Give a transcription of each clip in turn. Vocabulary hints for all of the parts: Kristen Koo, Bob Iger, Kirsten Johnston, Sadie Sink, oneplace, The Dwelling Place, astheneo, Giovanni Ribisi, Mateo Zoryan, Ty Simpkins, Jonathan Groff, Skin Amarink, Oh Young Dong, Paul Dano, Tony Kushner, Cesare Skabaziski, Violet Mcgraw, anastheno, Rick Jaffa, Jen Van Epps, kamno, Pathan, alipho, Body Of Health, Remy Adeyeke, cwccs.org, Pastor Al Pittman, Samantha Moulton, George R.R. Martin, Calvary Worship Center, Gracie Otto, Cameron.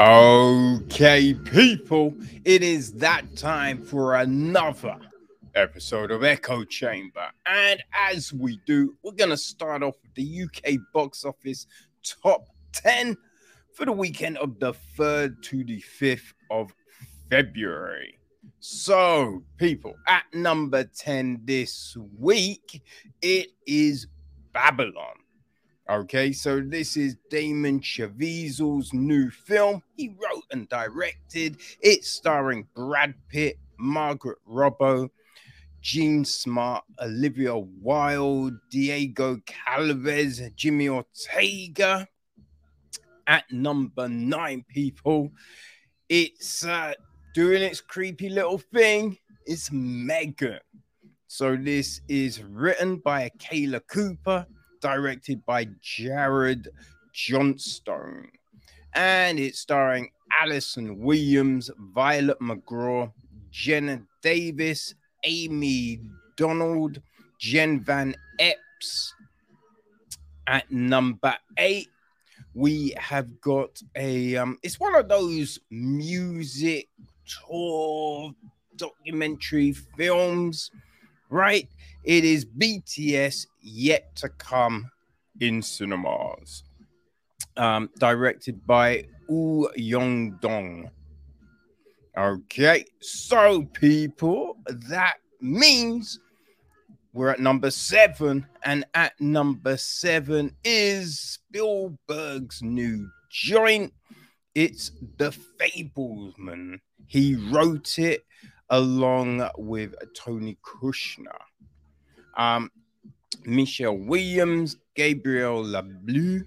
Okay, people, it is that time for another episode of Echo Chamber. And as we do, we're going to start off with the UK box office top 10 for the weekend of the 3rd to the 5th of February. So, people, at number 10 this week, it is Babylon. Okay, so this is Damon Chavizel's new film. He wrote and directed. It's starring Brad Pitt, Margaret Robbo, Gene Smart, Olivia Wilde, Diego Calvez, Jimmy Ortega. At number 9, people, it's doing its creepy little thing. It's Megan. So this is written by Akela Cooper, directed by Jared Johnstone, and it's starring Alison Williams, Violet Mcgraw, Jenna Davis, Amy Donald, Jen Van Epps. At number 8, we have got a it's one of those music tour documentary films, right? It is BTS Yet to Come in cinemas, directed by Oh Young Dong. Okay, so people, that means we're at number 7, and at number 7 is Spielberg's new joint. It's The Fabelman. He wrote it along with Tony Kushner. Michelle Williams, Gabriel LaBelle,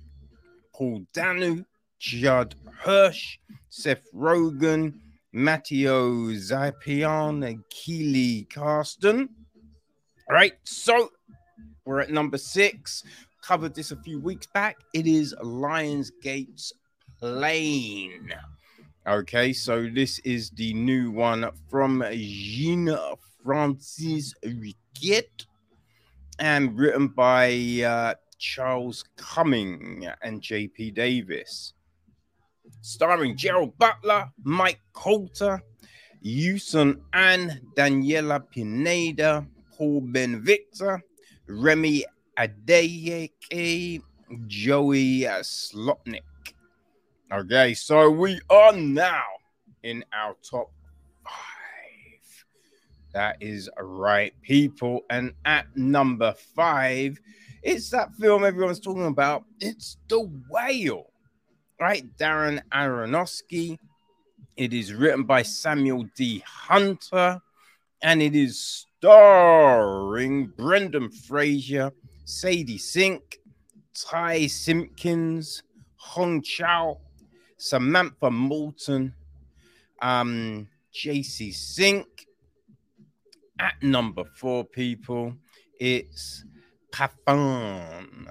Paul Dano, Judd Hirsch, Seth Rogen, Mateo Zoryan, and Keeley Karsten. All right, so we're at number 6. Covered this a few weeks back. It is Lionsgate's Plane. Okay, so this is the new one from Gina Francis Riquet, and written by Charles Cumming and JP Davis. Starring Gerald Butler, Mike Coulter, Usain Ann, Daniela Pineda, Paul Ben Victor, Remy Adeyeke, Joey Slotnik. Okay, so we are now in our top 5. That is right, people. And at number 5, it's that film everyone's talking about. It's The Whale, right? Darren Aronofsky. It is written by Samuel D. Hunter, and it is starring Brendan Fraser, Sadie Sink, Ty Simpkins, Hong Chow, Samantha Moulton, JC Sink. At number 4, people, it's Pathan.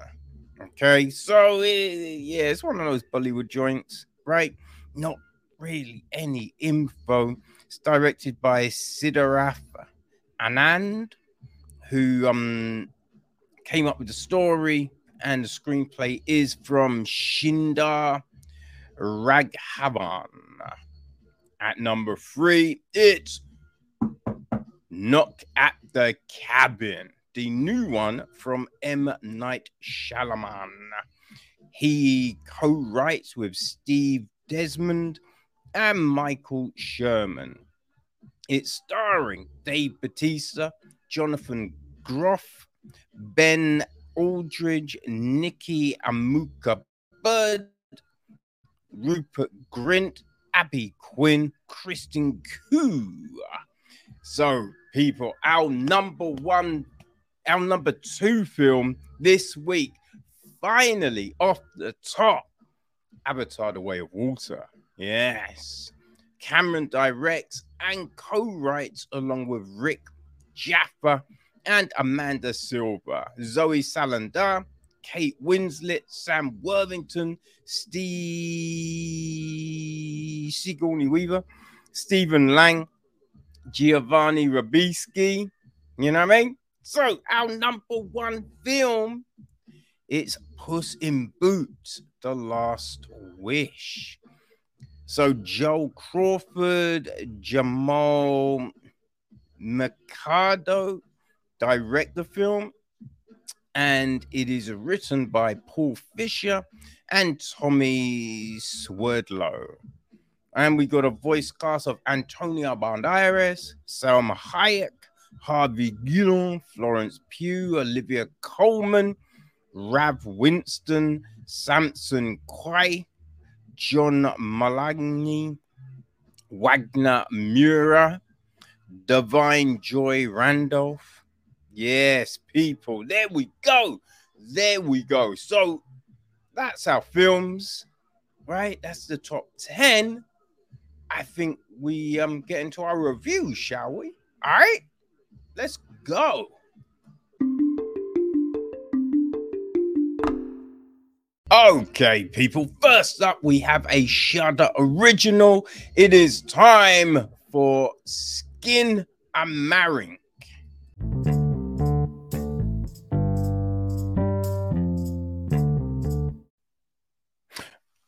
Okay, so yeah, it's one of those Bollywood joints, right? Not really any info. It's directed by Siddharth Anand, who came up with the story, and the screenplay is from Shindar Raghavan. At number 3, it's Knock at the Cabin, the new one from M. Night Shyamalan. He co-writes with Steve Desmond and Michael Sherman. It's starring Dave Bautista, Jonathan Groff, Ben Aldridge, Nikki Amuka-Bird, Rupert Grint, Abby Quinn, Kristen Koo. So, people, our number two film this week, finally off the top, Avatar: The Way of Water. Yes. Cameron directs and co-writes along with Rick Jaffa and Amanda Silver, Zoe Saldana, Kate Winslet, Sam Worthington, Sigourney Weaver, Stephen Lang, Giovanni Ribisi. You know what I mean? So our number 1 film, it's Puss in Boots: The Last Wish. So Joe Crawford, Jamal Mercado direct the film, and it is written by Paul Fisher and Tommy Swerdlow. And we got a voice cast of Antonia Banderas, Salma Hayek, Harvey Guillen, Florence Pugh, Olivia Colman, Rav Winston, Samson Quay, John Mulaney, Wagner Mura, Divine Joy Randolph. Yes, people. There we go. There we go. So that's our films, right? That's the top 10. I think we get into our review, shall we? All right. Let's go. Okay, people. First up, we have a Shudder original. It is time for Skin Amarink.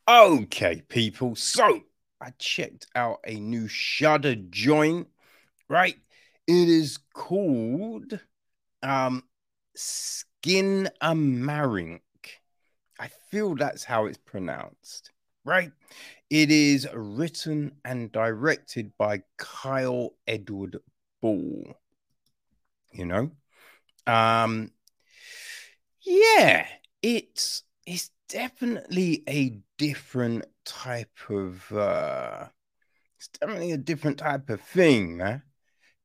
Okay, people. So I checked out a new Shudder joint, right? It is called Skin Amarink. I feel that's how it's pronounced, right? It is written and directed by Kyle Edward Ball. You know? Yeah, it's definitely a different type of it's definitely a different type of thing, man.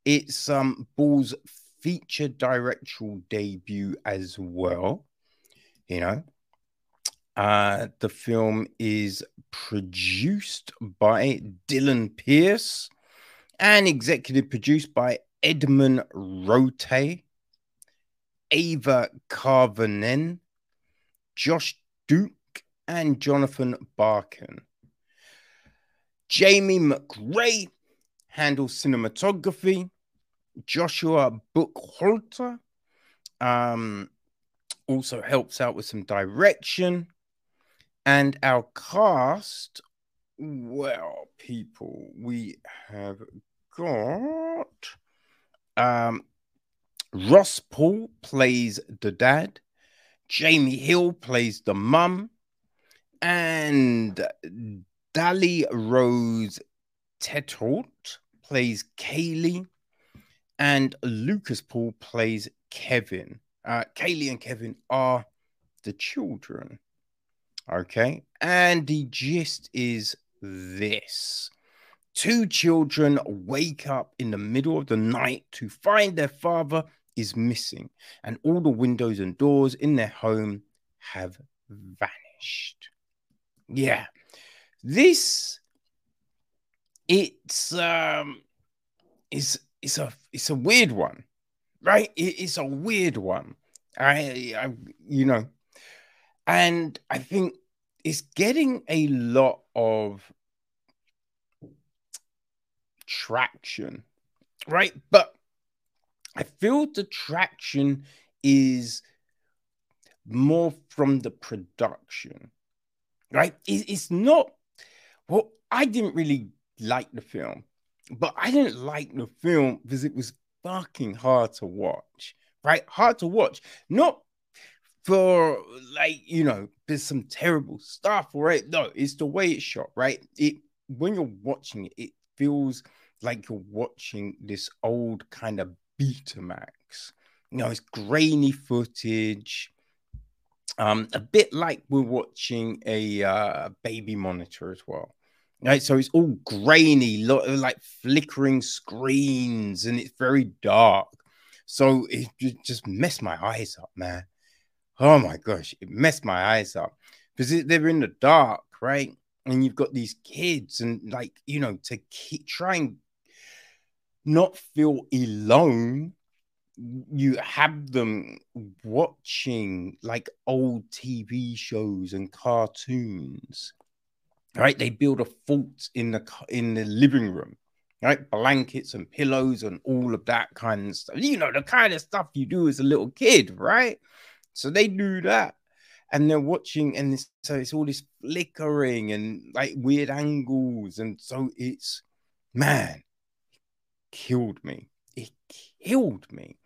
It's Ball's feature directorial debut as well, you know. The film is produced by Dylan Pierce and executive produced by Edmund Rote, Ava Carvanen, Josh Duke, and Jonathan Barkin. Jamie McRae handles cinematography. Joshua Buchholter also helps out with some direction. And our cast, well, people, we have got Ross Paul plays the dad, Jamie Hill plays the mum, and Dali Rose Tetolt plays Kaylee, and Lucas Paul plays Kevin. Kaylee and Kevin are the children. Okay, and the gist is this. Two children wake up in the middle of the night to find their father is missing, and all the windows and doors in their home have vanished. Yeah, it's a weird one, right? It's a weird one. I you know, and I think it's getting a lot of traction, right? But I feel the traction is more from the production, right? It's not, well, I didn't really like the film, but I didn't like the film because it was fucking hard to watch, right? Hard to watch, not for, like, you know, there's some terrible stuff, right? No, it's the way it's shot, right? When you're watching it, it feels like you're watching this old kind of Betamax. You know, it's grainy footage, a bit like we're watching a baby monitor as well, right? So it's all grainy, like flickering screens, and it's very dark. So it just messed my eyes up, man. Oh my gosh, it messed my eyes up because they're in the dark, right? And you've got these kids, and, like, you know, to keep trying not feel alone, you have them watching like old TV shows and cartoons, right? They build a fort in the living room, right? Blankets and pillows and all of that kind of stuff. You know, the kind of stuff you do as a little kid, right? So they do that. and they're watching, and this, so it's all this flickering and like weird angles, and so it's, man, it killed me. It killed me.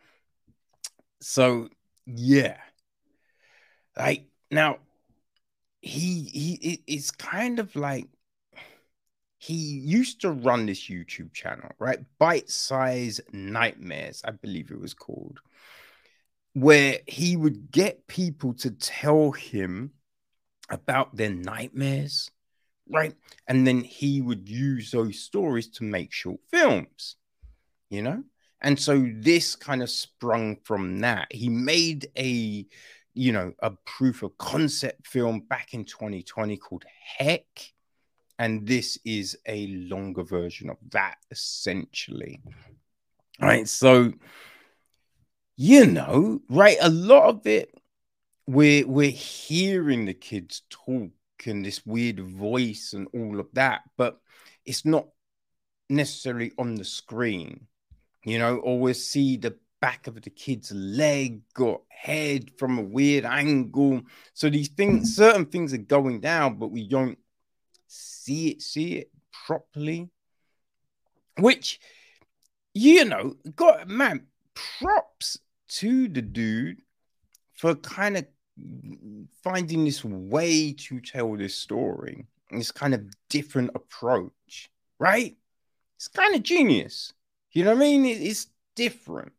So yeah, like now it's kind of like he used to run this YouTube channel, right? Bite Size Nightmares, I believe it was called, where he would get people to tell him about their nightmares, right? And then he would use those stories to make short films, you know? And so this kind of sprung from that. He made a, you know, a proof of concept film back in 2020 called Heck. And this is a longer version of that, essentially. All right, so... you know, right, a lot of it, we're hearing the kids talk and this weird voice and all of that, but it's not necessarily on the screen, you know, or we'll see the back of the kid's leg or head from a weird angle. So these things, certain things are going down, but we don't see it properly, which, you know, God, man, props to the dude for kind of finding this way to tell this story, this kind of different approach, right? It's kind of genius. You know what I mean? It's different.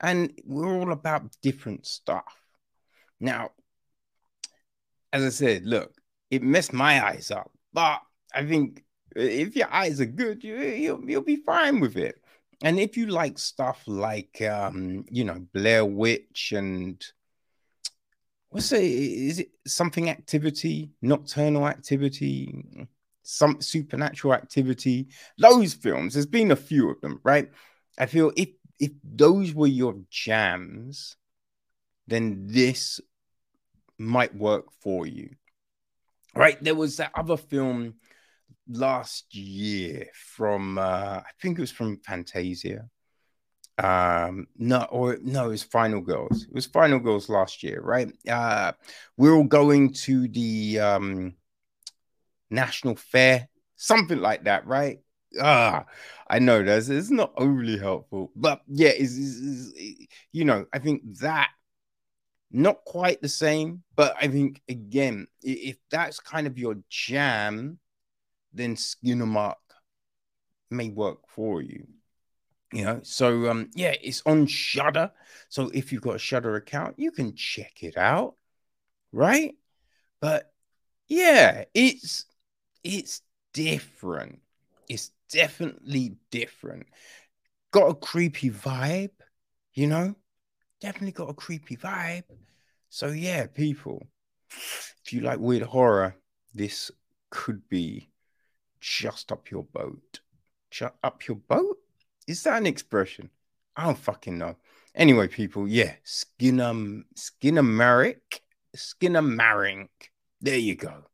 And we're all about different stuff. Now, as I said, look, it messed my eyes up. But I think if your eyes are good, you'll be fine with it. And if you like stuff like, you know, Blair Witch and is it Something Activity, Nocturnal Activity, some Supernatural Activity, those films, there's been a few of them, right? I feel if those were your jams, then this might work for you, right? There was that other film last year from I think it was from Fantasia, it was Final Girls. It was Final Girls last year, right? We're all going to the National Fair, something like that, right? I know that's, it's not overly helpful, but yeah, it's, you know, I think that not quite the same, but I think again, if that's kind of your jam, then Cinemark may work for you, you know? So, yeah, it's on Shudder. So if you've got a Shudder account, you can check it out, right? But, yeah, it's different. It's definitely different. Got a creepy vibe, you know? Definitely got a creepy vibe. So, yeah, people, if you like weird horror, this could be just up your boat. Shut up your boat? Is that an expression? I don't fucking know. Anyway, people, yeah. Skinnamarink. There you go.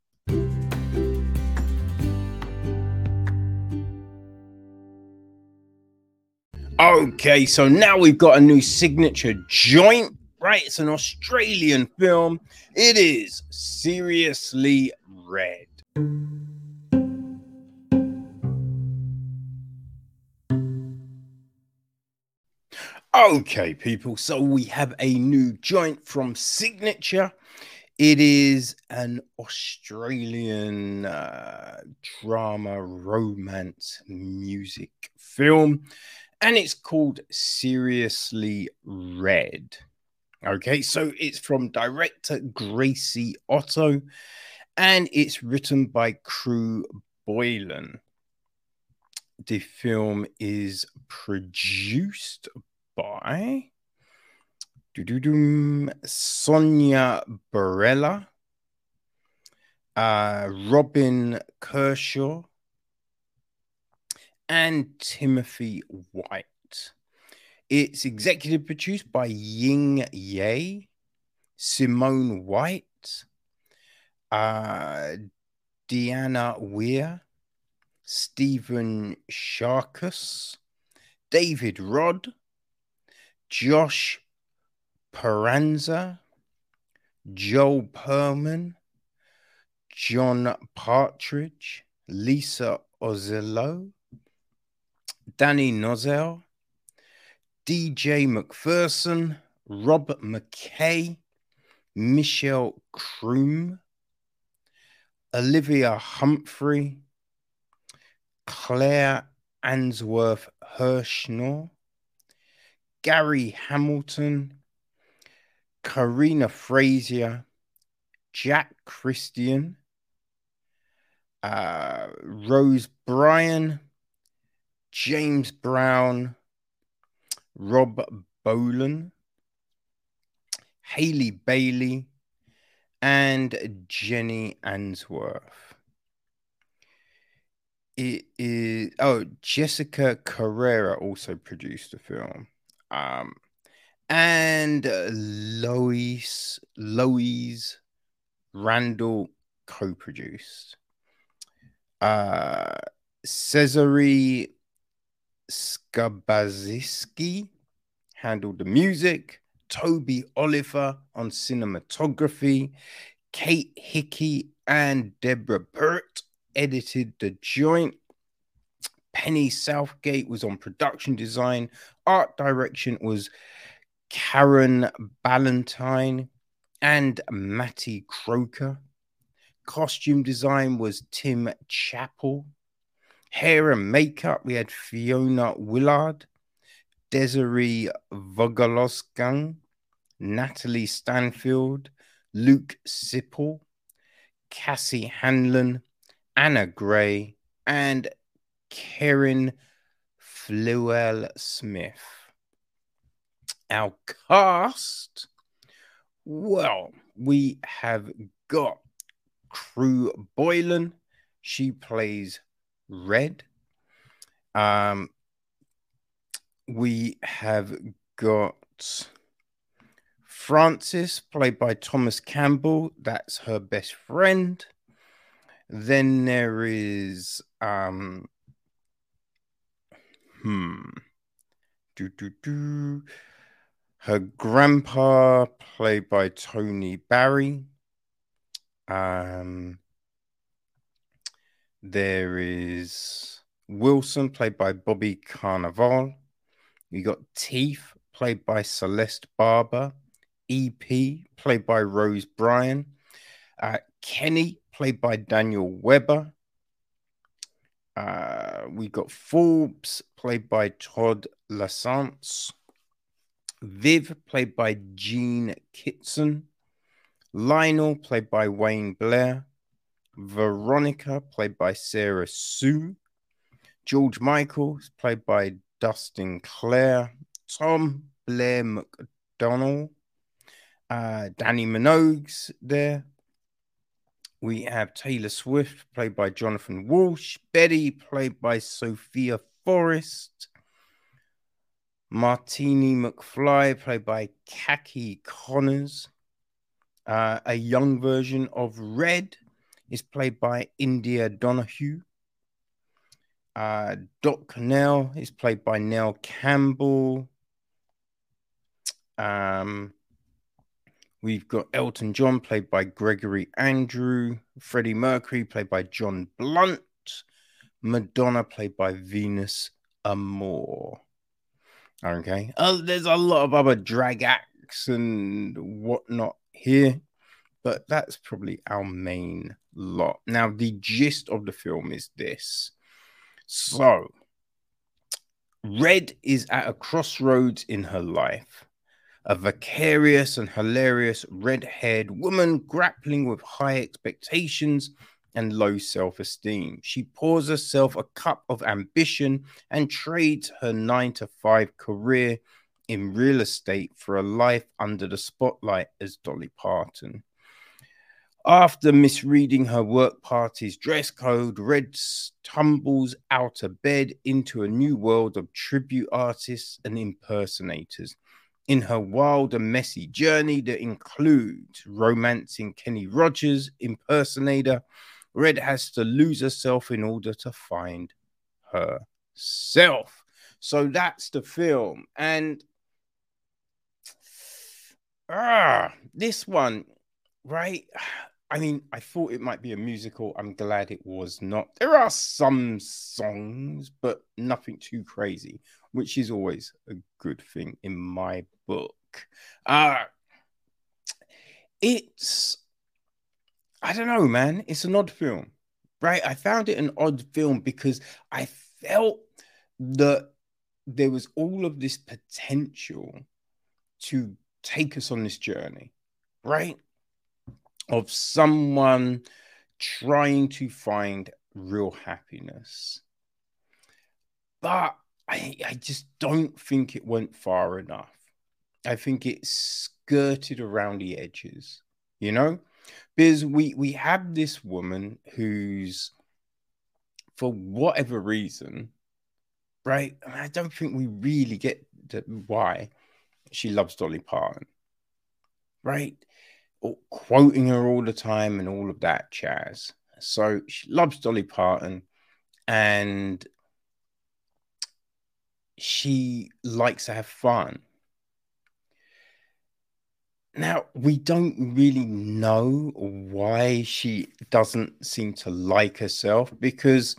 Okay, so now we've got a new signature joint, right? It's an Australian film. It is Seriously Red. Okay, people, so we have a new joint from Signature. It is an Australian drama, romance, music film, and it's called Seriously Red. Okay, so it's from director Gracie Otto, and it's written by Crew Boylan. The film is produced by Sonia Barella, Robin Kershaw, and Timothy White. It's executive produced by Ying Ye, Simone White, Deanna Weir, Stephen Sharkus, David Rodd, Josh Paranza, Joe Perman, John Partridge, Lisa Ozzello, Danny Nozzell, DJ McPherson, Rob McKay, Michelle Kroom, Olivia Humphrey, Claire Answorth Hirschnor, Gary Hamilton, Karina Frazier, Jack Christian, Rose Bryan, James Brown, Rob Bolan, Haley Bailey, and Jenny Answorth. It is, Jessica Carrera also produced the film. And Lois Randall co-produced. Cesare Skabaziski handled the music. Toby Oliver on cinematography. Kate Hickey and Deborah Burt edited the joint. Penny Southgate was on production design. Art direction was Karen Ballantyne and Matty Croker. Costume design was Tim Chappell. Hair and makeup, we had Fiona Willard, Desiree Vogelosgang, Natalie Stanfield, Luke Sippel, Cassie Hanlon, Anna Gray, and Karen Flewell-Smith. Our cast, well, we have got Crew Boylan. She plays Red. We have got Frances, played by Thomas Campbell. That's her best friend. Then there is her grandpa, played by Tony Barry. There is Wilson, played by Bobby Carnival. You got Teeth, played by Celeste Barber. EP, played by Rose Bryan. Kenny, played by Daniel Webber. We got Forbes, played by Todd Lassance. Viv, played by Gene Kitson. Lionel, played by Wayne Blair. Veronica, played by Sarah Sue. George Michael, played by Dustin Clare. Tom Blair McDonnell. Danny Minogue's there. We have Taylor Swift, played by Jonathan Walsh. Betty, played by Sophia Forrest. Martini McFly, played by Khaki Connors. A young version of Red is played by India Donahue. Doc Connell is played by Nell Campbell. We've got Elton John, played by Gregory Andrew. Freddie Mercury, played by John Blunt. Madonna, played by Venus Amore. Okay. There's a lot of other drag acts and whatnot here, but that's probably our main lot. Now, the gist of the film is this. So, Red is at a crossroads in her life. A vicarious and hilarious red-haired woman grappling with high expectations and low self-esteem. She pours herself a cup of ambition and trades her 9-to-5 career in real estate for a life under the spotlight as Dolly Parton. After misreading her work party's dress code, Red tumbles out of bed into a new world of tribute artists and impersonators. In her wild and messy journey that includes romancing Kenny Rogers, impersonator, Red has to lose herself in order to find herself. So that's the film. And this one, right? I mean, I thought it might be a musical. I'm glad it was not. There are some songs, but nothing too crazy, which is always a good thing in my book. It's, I don't know, man. It's an odd film, right? I found it an odd film because I felt that there was all of this potential to take us on this journey, right? Of someone trying to find real happiness. But I just don't think it went far enough. I think it skirted around the edges, you know? Because we have this woman who's, for whatever reason, right? And I don't think we really get why she loves Dolly Parton, right? Or quoting her all the time and all of that jazz. So she loves Dolly Parton and she likes to have fun. Now, we don't really know why she doesn't seem to like herself because,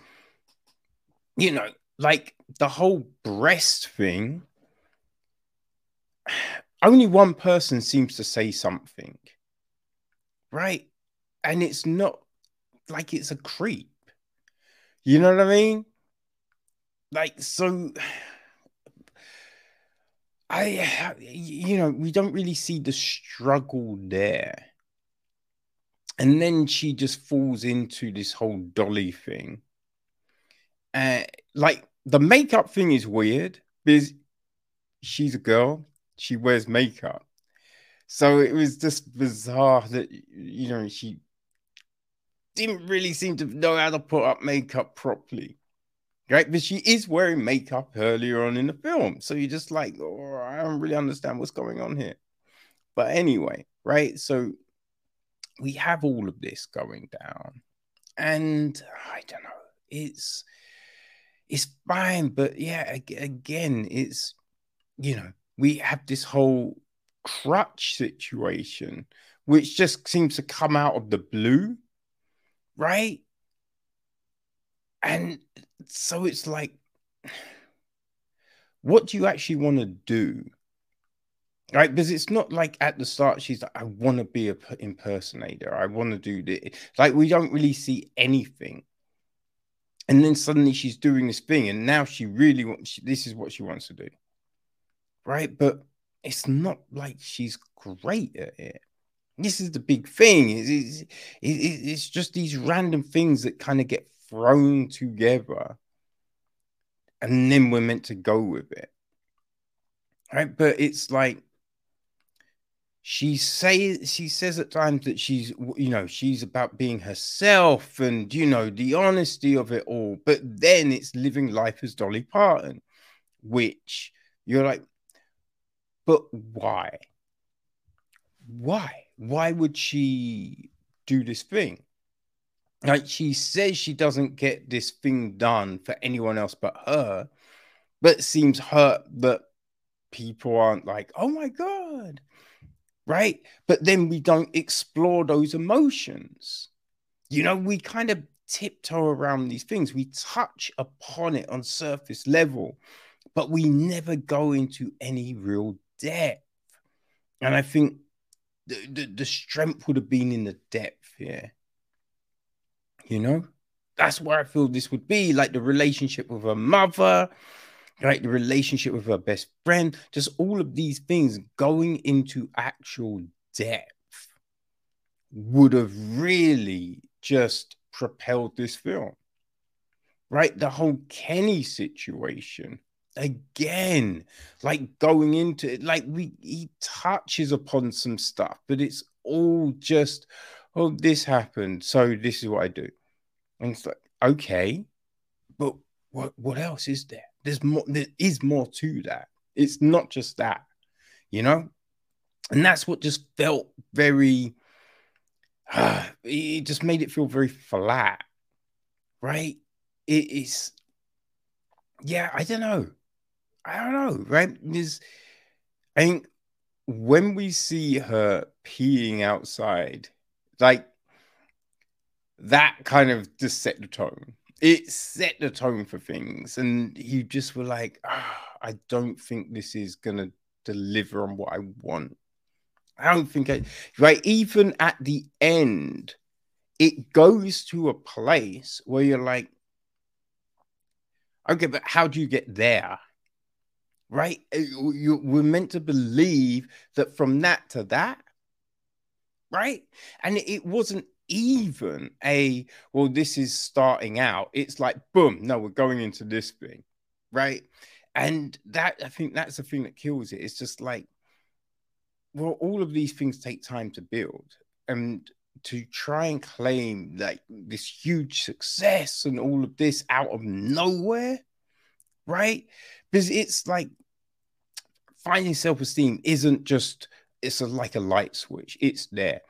you know, like the whole breast thing, only one person seems to say something, right? And it's not like it's a creep. You know what I mean? Like, so... you know, we don't really see the struggle there. And then she just falls into this whole Dolly thing. Like, the makeup thing is weird because she's a girl. She wears makeup. So it was just bizarre that, you know, she didn't really seem to know how to put up makeup properly. Right, but she is wearing makeup earlier on in the film. So you're just like, oh, I don't really understand what's going on here. But anyway, right? So we have all of this going down. And I don't know, it's fine. But yeah, again, it's, you know, we have this whole crutch situation, which just seems to come out of the blue, right? And so it's like, what do you actually want to do? Right? Because it's not like at the start, she's like, I want to be an impersonator. I want to do this. Like, we don't really see anything. And then suddenly she's doing this thing. And now she really wants, this is what she wants to do. Right? But it's not like she's great at it. This is the big thing. It's just these random things that kind of get thrown together, and then we're meant to go with it, right? But it's like she says at times that she's, you know, she's about being herself and, you know, the honesty of it all, but then it's living life as Dolly Parton, which you're like, but why would she do this thing? Like, she says she doesn't get this thing done for anyone else but her, but seems hurt that people aren't like, oh my God, right? But then we don't explore those emotions. You know, we kind of tiptoe around these things. We touch upon it on surface level, but we never go into any real depth. And I think the strength would have been in the depth here. You know, that's where I feel this would be, like the relationship with her mother, like the relationship with her best friend, just all of these things going into actual depth would have really just propelled this film, right? The whole Kenny situation, again, like going into it, like he touches upon some stuff, but it's all just... oh, this happened, so this is what I do. And it's like, okay, but what else is there? There's more. There is more to that. It's not just that, you know? And that's what just felt very, it just made it feel very flat, right? It's, yeah, I don't know. I don't know, right? I think when we see her peeing outside, like, that kind of just set the tone. It set the tone for things. And you just were like, oh, I don't think this is going to deliver on what I want. I don't think I... Right, even at the end, it goes to a place where you're like, okay, but how do you get there? Right? We're meant to believe that from that to that, right? And it wasn't even a, well, this is starting out. It's like, boom, no, we're going into this thing, right? And that, I think that's the thing that kills it. It's just like, well, all of these things take time to build, and to try and claim like this huge success and all of this out of nowhere, right? Because it's like finding self-esteem isn't just, it's like a light switch. It's there.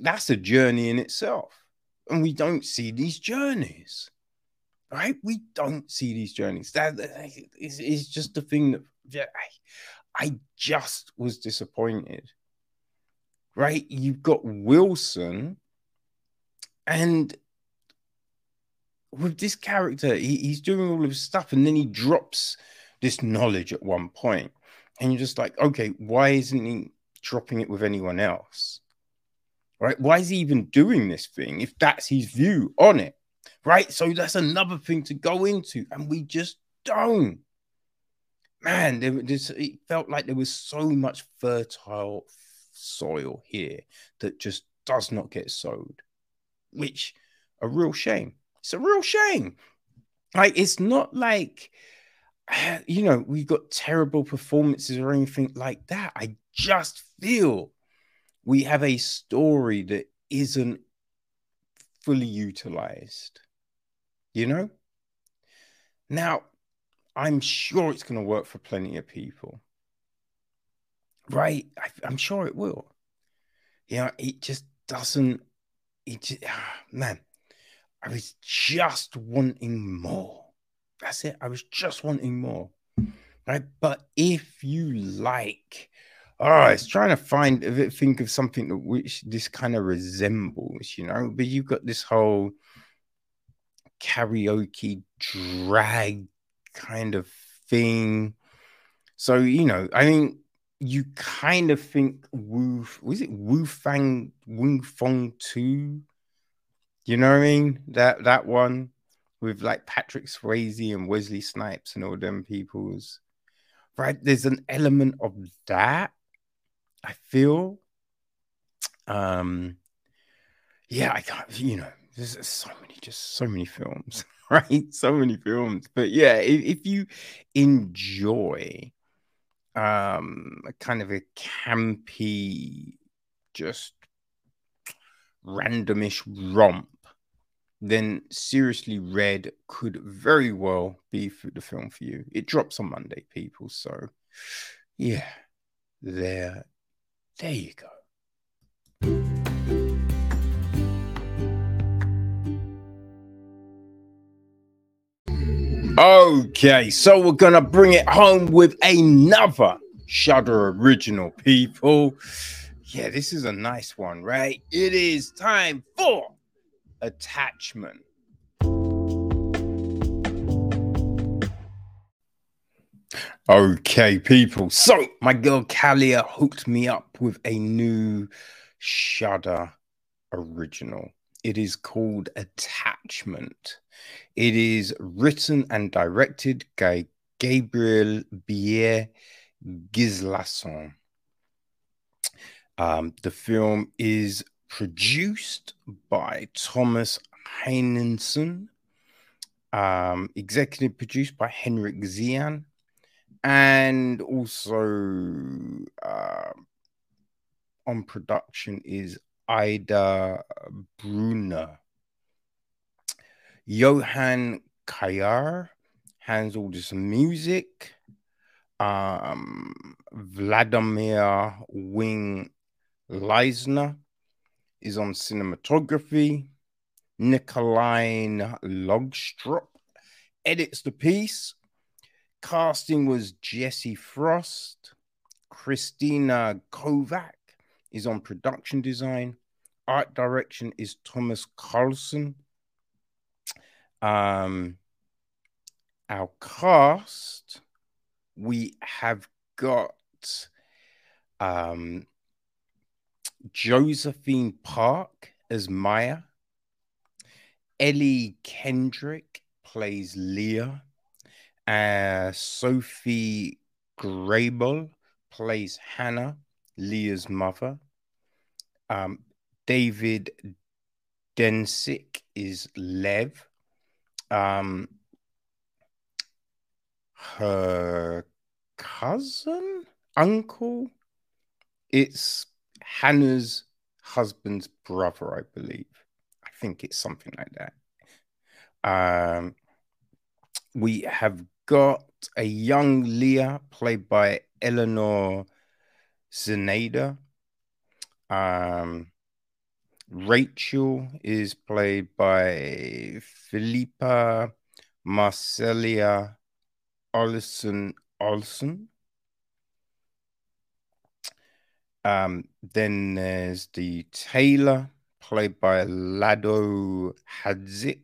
That's a journey in itself. And we don't see these journeys, right? We don't see these journeys. That is just the thing that... Yeah, I just was disappointed, right? You've got Wilson, and with this character, he's doing all of his stuff, and then he drops this knowledge at one point, and you're just like, okay, why isn't he dropping it with anyone else, right? Why is he even doing this thing if that's his view on it, right? So that's another thing to go into, and we just don't. Man, it felt like there was so much fertile soil here that just does not get sowed, which a real shame. It's a real shame. Like, it's not like, you know, we got terrible performances or anything like that. I just feel we have a story that isn't fully utilized, you know? Now, I'm sure it's going to work for plenty of people, right? I'm sure it will. You know, it just doesn't... man, I was just wanting more. That's it. I was just wanting more, right? But if you like... Oh, it's trying to think of something that which this kind of resembles, you know? But you've got this whole karaoke drag kind of thing. So, you know, I mean, you kind of think Wu Fong 2? You know what I mean? That one with like Patrick Swayze and Wesley Snipes and all them peoples. Right? There's an element of that, I feel. Yeah, I can't, you know, there's so many films. Right? So many films. But yeah, if you enjoy a kind of a campy, just randomish romp, then seriously, Red could very well be the film for you. It drops on Monday, people. So yeah, there you go. Okay, so we're going to bring it home with another Shudder original, people. Yeah, this is a nice one, right? It is time for Attachment. Okay, people. So, my girl Kalia hooked me up with a new Shudder original. It is called Attachment. It is written and directed by Gabriel Gislason. The film is produced by Thomas Heinenson, executive produced by Henrik Zian, and also on production is Ida Brunner. Johan Kayar hands all this music. Vladimir Wing Leisner is on cinematography. Nicoline Logstrop edits the piece. Casting was Jesse Frost. Christina Kovac is on production design. Art direction is Thomas Carlson. Our cast, we have got Josephine Park as Maya. Ellie Kendrick plays Leah. Sophie Grable plays Hannah, Leah's mother. David Densick is Lev. Her cousin, uncle, it's Hannah's husband's brother, I believe. I think it's something like that. We have got a young Leah played by Eleanor Zeneda. Rachel is played by Philippa Marcelia Olsen. Then there's the Taylor, played by Lado Hadzik.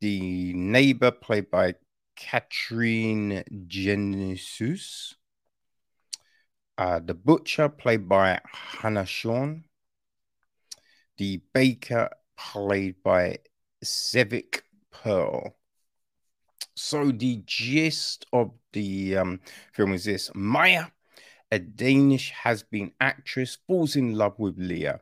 The neighbor, played by Katrine Genesus. The butcher, played by Hannah Sean. The baker, played by Sevik Pearl. So the gist of the film is this. Maya, a Danish has-been actress, falls in love with Leah,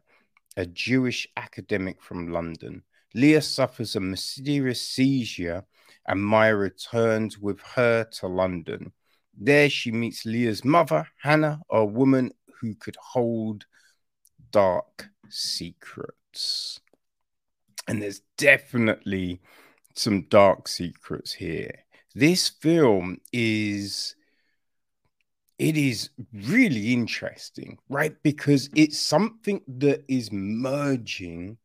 a Jewish academic from London. Leah suffers a mysterious seizure and Maya returns with her to London. There she meets Leah's mother, Hannah, a woman who could hold dark secrets. And there's definitely some dark secrets here. This film is, it is really interesting, right? Because it's something that is merging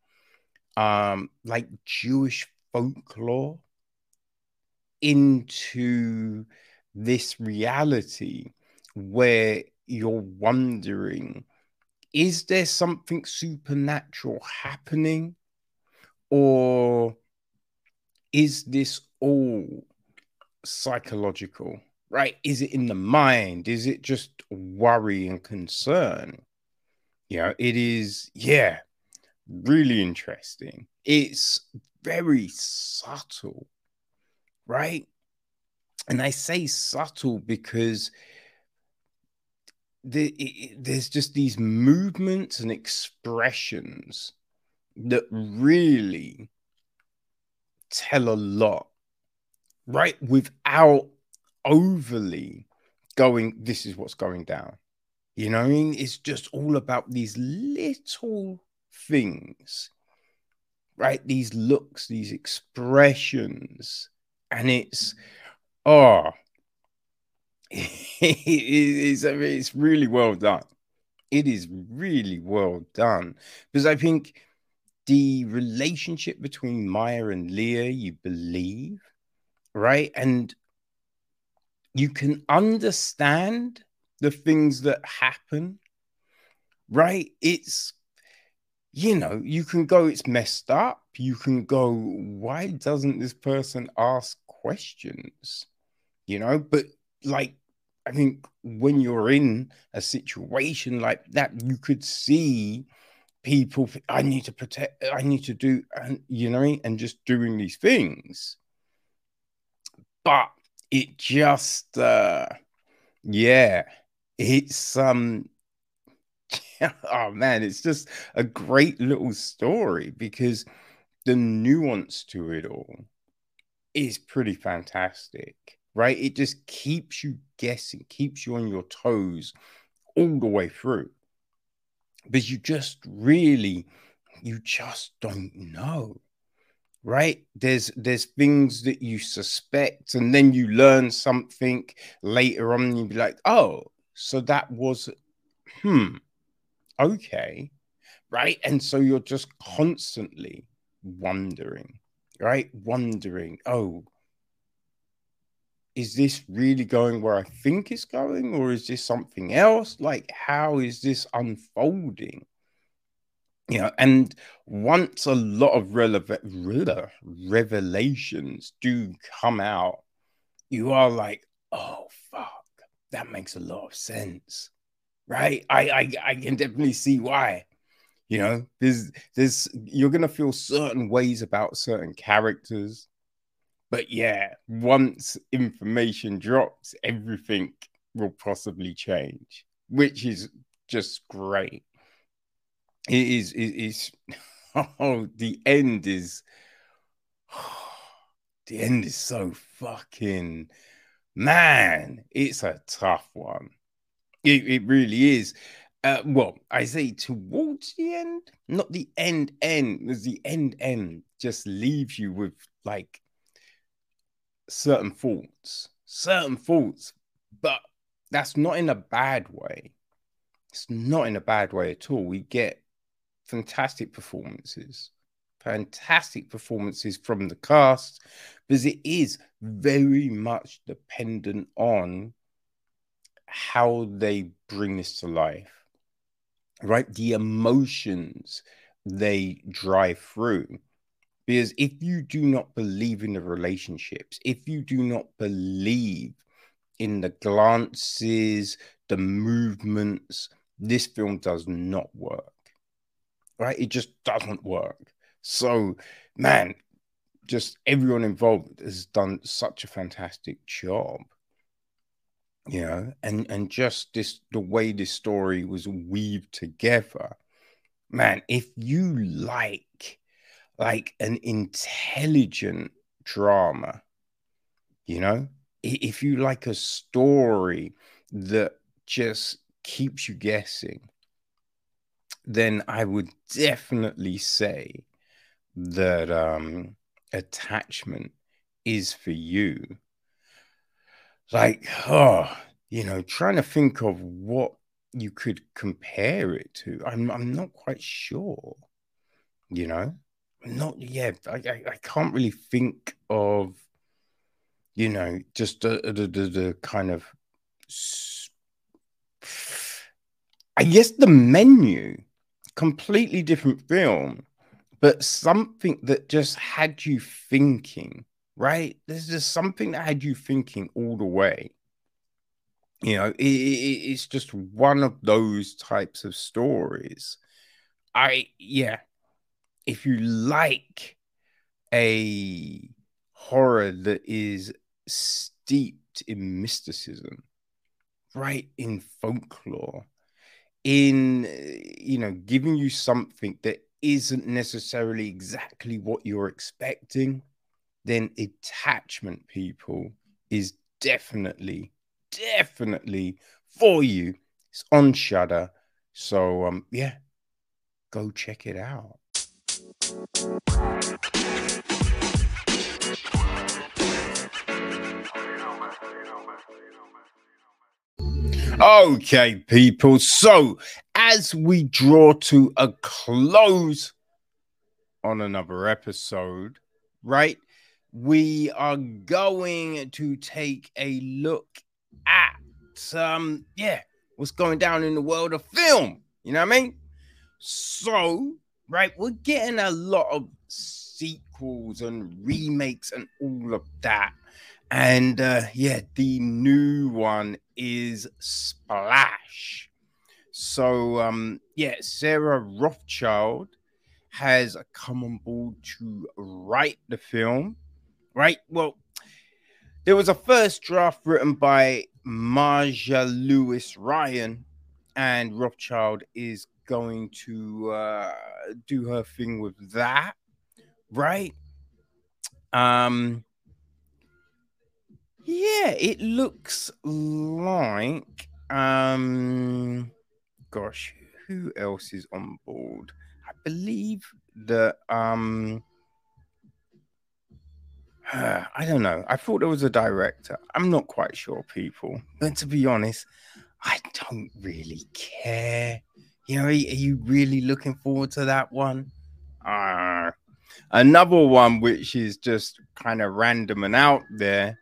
like Jewish folklore into this reality where you're wondering, is there something supernatural happening, or is this all psychological, right? Is it in the mind? Is it just worry and concern? You know, it is, yeah, really interesting. It's very subtle, right? And I say subtle because there's just these movements and expressions that really tell a lot, right? Without overly going, this is what's going down. You know what I mean? It's just all about these little things, right? These looks, these expressions, and it's, oh, it's really well done. It is really well done. Because I think the relationship between Maya and Leah, you believe, right? And you can understand the things that happen, right? It's, you know, you can go, it's messed up. You can go, why doesn't this person ask questions? You know, but like, I think when you're in a situation like that, you could see people, I need to protect, I need to do, and you know, and just doing these things. But it just, yeah, it's, oh man, it's just a great little story because the nuance to it all is pretty fantastic. Right? It just keeps you guessing, keeps you on your toes all the way through. But you just really, you just don't know, right? There's things that you suspect, and then you learn something later on, and you'll be like, oh, so that was, okay, right? And so you're just constantly wondering, right? Wondering, oh, is this really going where I think it's going, or is this something else? Like, how is this unfolding? You know, and once a lot of revelations do come out, you are like, oh, fuck, that makes a lot of sense, right? I can definitely see why. You know, there's you're going to feel certain ways about certain characters. But yeah, once information drops, everything will possibly change, which is just great. Oh, the end is so fucking, man, it's a tough one. It really is. Well, I say towards the end, not the end, because the end just leaves you with like certain thoughts, but that's not in a bad way. It's not in a bad way at all. We get fantastic performances from the cast, because it is very much dependent on how they bring this to life, right? The emotions they drive through. Because if you do not believe in the relationships, if you do not believe in the glances, the movements, this film does not work, right? It just doesn't work. So, man, just everyone involved has done such a fantastic job, you know, and just this, the way this story was weaved together. Man, if you like an intelligent drama, you know, if you like a story that just keeps you guessing, then I would definitely say that Attachment is for you. Like, you know, trying to think of what you could compare it to. I'm not quite sure, you know. Not yet. I can't really think of, you know, just the kind of, I guess, The Menu, completely different film, but something that just had you thinking, right? There's just something that had you thinking all the way. You know, it's just one of those types of stories. If you like a horror that is steeped in mysticism, right, in folklore, in, you know, giving you something that isn't necessarily exactly what you're expecting, then Attachment, people, is definitely for you. It's on Shudder. So, yeah, go check it out. Okay, people, so as we draw to a close on another episode, right, we are going to take a look at what's going down in the world of film, you know what I mean? So, right, we're getting a lot of sequels and remakes and all of that. And, the new one is Splash. So, Sarah Rothschild has come on board to write the film, right? Well, there was a first draft written by Marja Lewis-Ryan, and Rothschild is going to do her thing with that, right? It looks like who else is on board? I believe that I don't know. I thought there was a director. I'm not quite sure, people. But to be honest, I don't really care. You know, are you really looking forward to that one? Another one which is just kind of random and out there,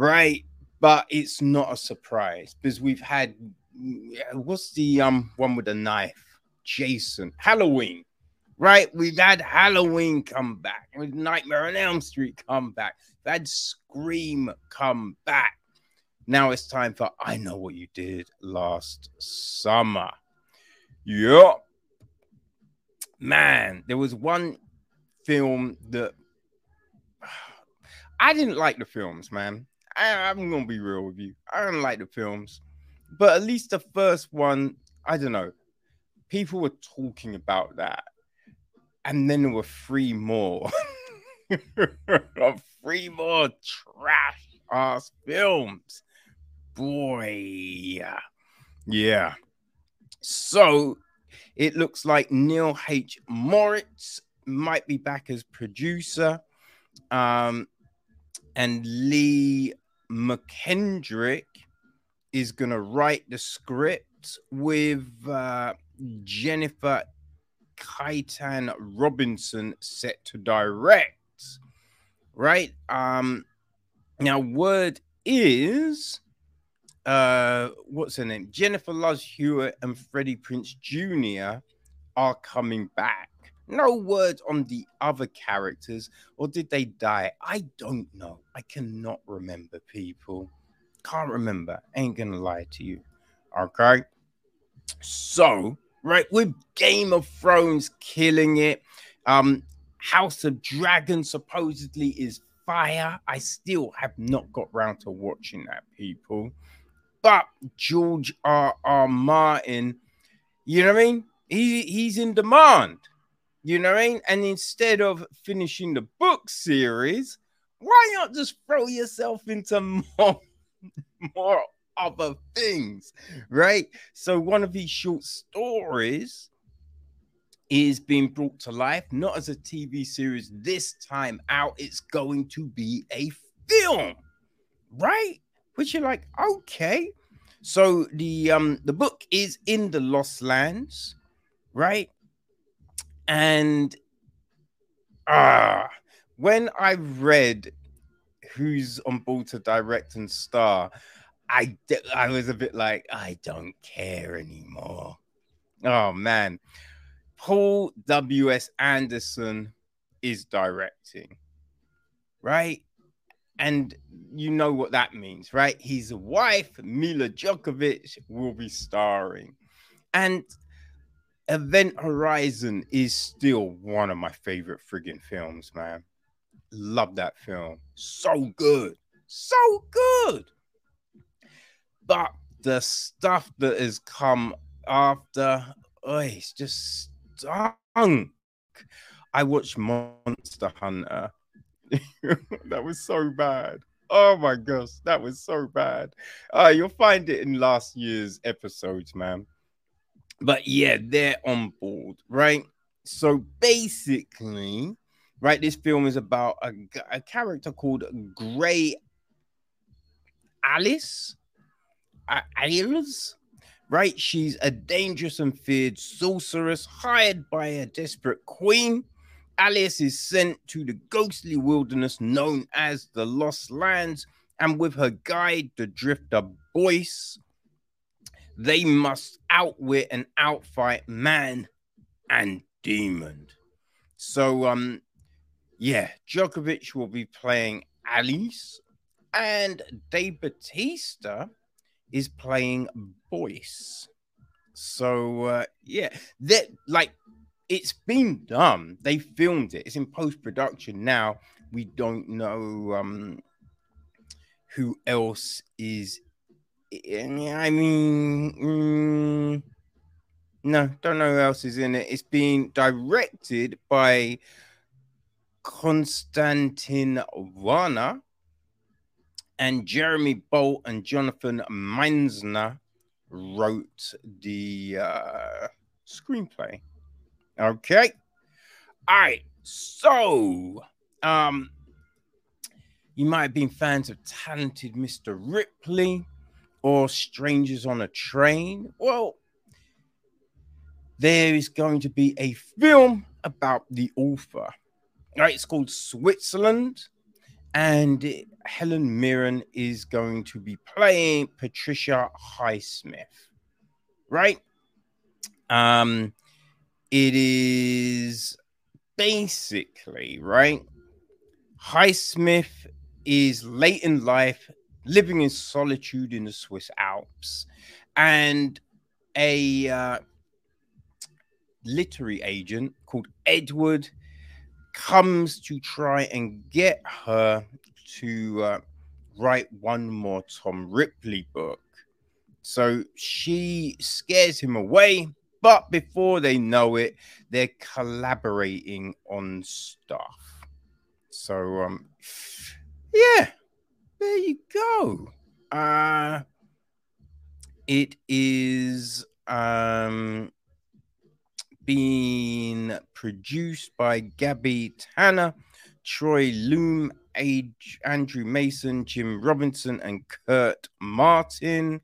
right? But it's not a surprise because we've had, what's the one with the knife? Jason. Halloween, right? We've had Halloween come back. We've Nightmare on Elm Street come back. We've had Scream come back. Now it's time for I Know What You Did Last Summer. Yup. Man, there was one film that I didn't like the films, man. I'm going to be real with you. I don't like the films. But at least the first one, I don't know. People were talking about that. And then there were three more. Three more trash-ass films. Boy. Yeah. So it looks like Neil H. Moritz might be back as producer. And Lee McKendrick is going to write the script with Jennifer Kaitan Robinson set to direct. Right? Now, word is, what's her name? Jennifer Luz Hewitt and Freddie Prinze Jr. are coming back. No word on the other characters, or did they die? I don't know. I cannot remember, people. Can't remember. Ain't gonna lie to you. Okay? So, right, with Game of Thrones killing it, House of Dragon supposedly is fire. I still have not got round to watching that, people. But George R.R. Martin, you know what I mean? He's in demand. You know what I mean? And instead of finishing the book series, why not just throw yourself into more other things, right? So one of his short stories is being brought to life, not as a TV series this time out. It's going to be a film, right? Which you're like, okay. So the book is In the Lost Lands, right? And when I read who's on board to direct and star, I was a bit like, I don't care anymore. Oh, man. Paul W.S. Anderson is directing, right? And you know what that means, right? His wife, Mila Djokovic, will be starring. And Event Horizon is still one of my favorite friggin' films, man. Love that film. So good. So good. But the stuff that has come after, it's just stunk. I watched Monster Hunter. That was so bad. Oh, my gosh. That was so bad. You'll find it in last year's episodes, man. But yeah, they're on board, right? So basically, right, this film is about a character called Grey Alice, right? She's a dangerous and feared sorceress hired by a desperate queen. Alice is sent to the ghostly wilderness known as the Lost Lands, and with her guide, the drifter Boyce, they must outwit and outfight man and demon. So, yeah, Djokovic will be playing Alice, and De Batista is playing Boyce. So, yeah, that like it's been done. They filmed it. It's in post-production now. We don't know who else is. I mean, no, don't know who else is in it. It's being directed by Konstantin Warner, and Jeremy Bolt and Jonathan Meinsner wrote the screenplay. Okay. All right. So, you might have been fans of Talented Mr. Ripley or Strangers on a Train. Well, there is going to be a film about the author. Right, it's called Switzerland, And Helen Mirren is going to be playing Patricia Highsmith, right? It is basically, right, Highsmith is late in life, living in solitude in the Swiss Alps, and a literary agent called Edward comes to try and get her to write one more Tom Ripley book. So she scares him away, but before they know it, they're collaborating on stuff. So, yeah, there you go. It is being produced by Gabby Tanner, Troy Loom, Andrew Mason, Jim Robinson, and Kurt Martin.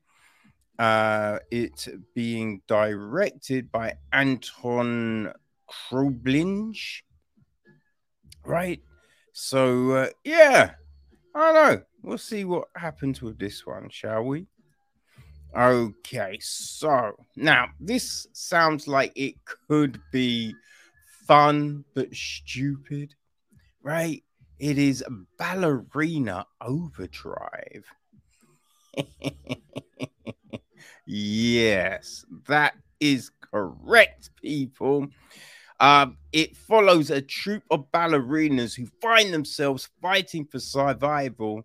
It's being directed by Anton Kroblinge, right? So, yeah, I don't know. We'll see what happens with this one, shall we? Okay, so now this sounds like it could be fun but stupid, right? It is Ballerina Overdrive. Yes, that is correct, people. It follows a troupe of ballerinas who find themselves fighting for survival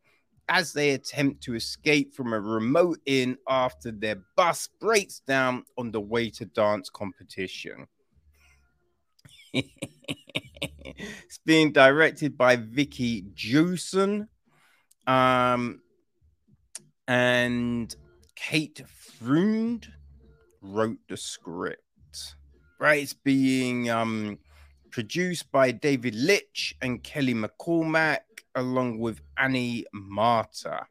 as they attempt to escape from a remote inn after their bus breaks down on the way to dance competition. It's being directed by Vicky Jewson and Kate Freund wrote the script. Right, it's being produced by David Litch and Kelly McCormack, along with Annie Marta,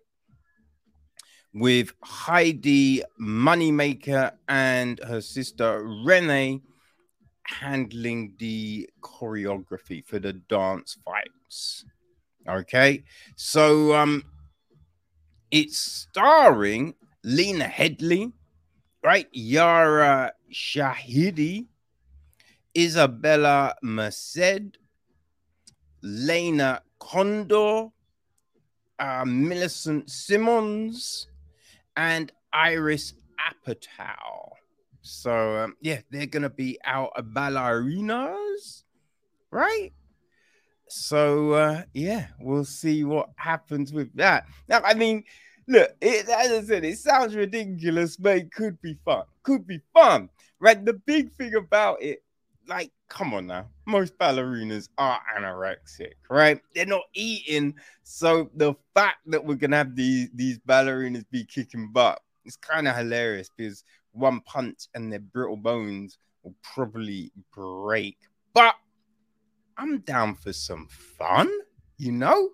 with Heidi Moneymaker and her sister Renee handling the choreography for the dance fights. Okay, so it's starring Lena Headey, right? Yara Shahidi, Isabella Merced, Lena Condor, Millicent Simmons, and Iris Apatow. So, yeah, they're going to be our ballerinas, right? So, yeah, we'll see what happens with that. Now, I mean, look, as I said, it sounds ridiculous, but it could be fun. Could be fun, right? The big thing about it, like, come on now, most ballerinas are anorexic, right? They're not eating, so the fact that we're gonna have these ballerinas be kicking butt, it's kind of hilarious, because one punch and their brittle bones will probably break. But I'm down for some fun, you know?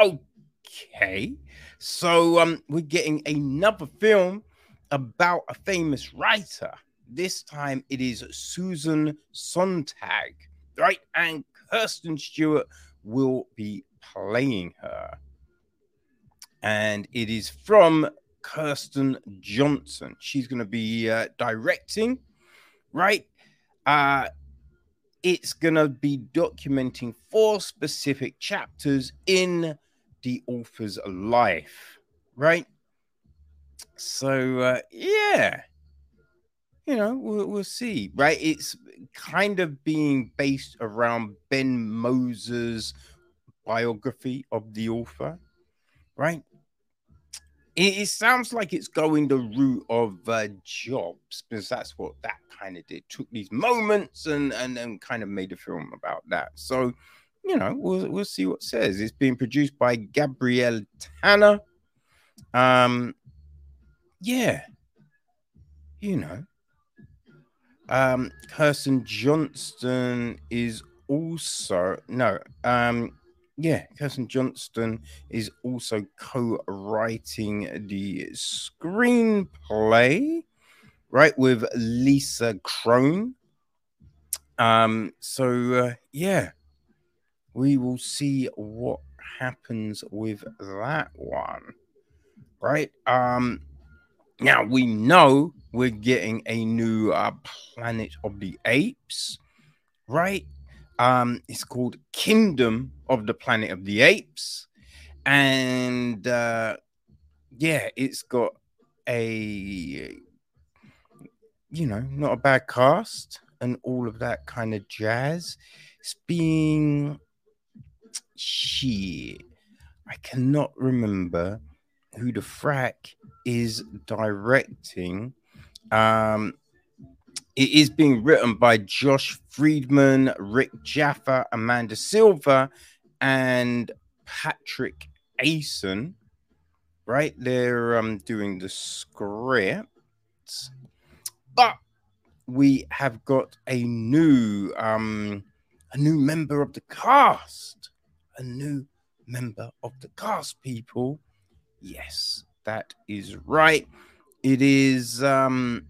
Okay, so we're getting another film about a famous writer. This time it is Susan Sontag, right? And Kirsten Stewart will be playing her. And it is from Kirsten Johnson. She's going to be directing, right? It's going to be documenting 4 specific chapters in the author's life, right? So, yeah. You know, we'll see, right? It's kind of being based around Ben Moser's biography of the author, right? It sounds like it's going the route of Jobs, because that's what that kind of did. Took these moments and kind of made a film about that. So, you know, we'll see what it says. It's being produced by Gabriel Tanner. Yeah, you know. Kirsten Johnston is also Kirsten Johnston is also co-writing the screenplay, right, with Lisa Crone. So yeah, we will see what happens with that one, right? Now, we know we're getting a new Planet of the Apes, right? It's called Kingdom of the Planet of the Apes. And, yeah, it's got a, you know, not a bad cast and all of that kind of jazz. It's being, shit, I cannot remember who the frack is directing. It is being written by Josh Friedman, Rick Jaffa, Amanda Silver, and Patrick Aison. Right, they're doing the scripts, but we have got a new member of the cast, people. Yes, that is right. It is Daikon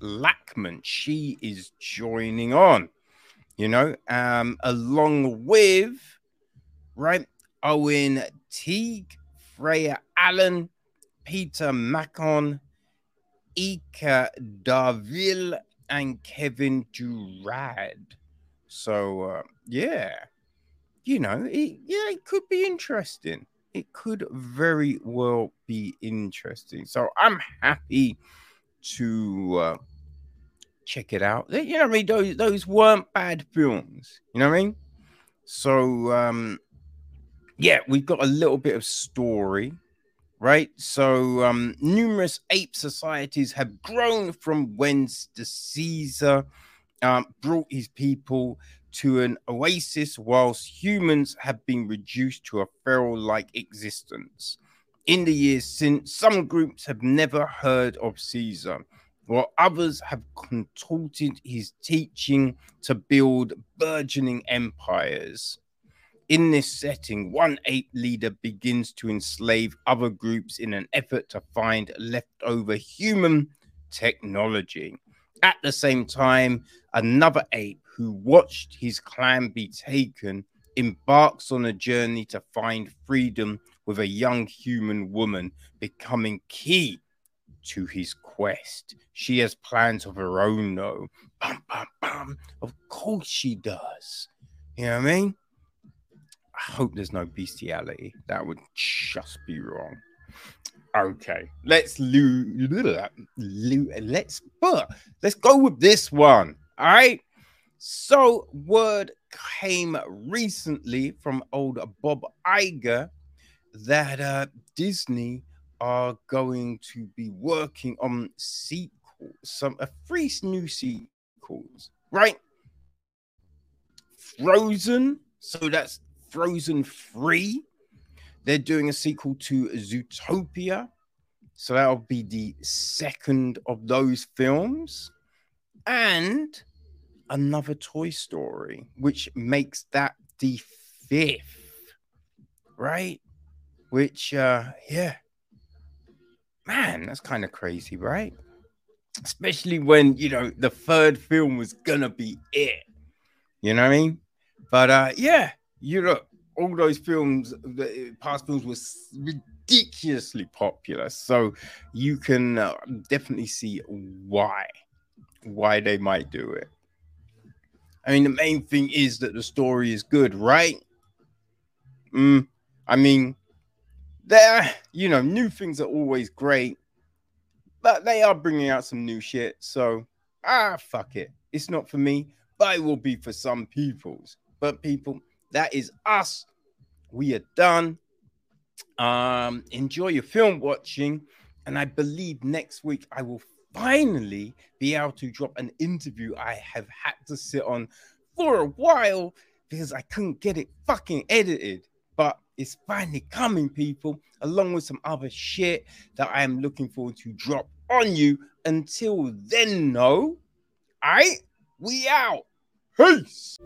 Lackman. She is joining on, you know, along with, right, Owen Teague, Freya Allen, Peter Macon, Ika Darville, and Kevin Durad. So, yeah, you know, it could be interesting. It could very well be interesting. So I'm happy to check it out. You know what I mean? Those weren't bad films. You know what I mean? So, yeah, we've got a little bit of story, right? So numerous ape societies have grown from whence the Caesar brought his people to an oasis, whilst humans have been reduced to a feral-like existence. In the years since, some groups have never heard of Caesar, while others have contorted his teaching to build burgeoning empires. In this setting, one ape leader begins to enslave other groups in an effort to find leftover human technology. At the same time, another ape who watched his clan be taken embarks on a journey to find freedom with a young human woman becoming key to his quest. She has plans of her own, though. Bum, bum, bum. Of course she does. You know what I mean? I hope there's no bestiality. That would just be wrong. Okay, let's go with this one. All right. So word came recently from old Bob Iger that Disney are going to be working on sequels, three new sequels, right? Frozen. So that's Frozen 3. They're doing a sequel to Zootopia. So that'll be the second of those films. And another Toy Story, which makes that the fifth, right? Which, yeah. Man, that's kind of crazy, right? Especially when, you know, the third film was gonna be it. You know what I mean? But, yeah. You look, all those films, the past films were ridiculously popular. So you can definitely see why they might do it. I mean, the main thing is that the story is good, right? I mean, you know, new things are always great, but they are bringing out some new shit. So, fuck it. It's not for me, but it will be for some peoples. But people... that is us. We are done. Enjoy your film watching. And I believe next week I will finally be able to drop an interview I have had to sit on for a while because I couldn't get it fucking edited. But it's finally coming, people, along with some other shit that I am looking forward to drop on you. Until then, though, all right, we out. Peace.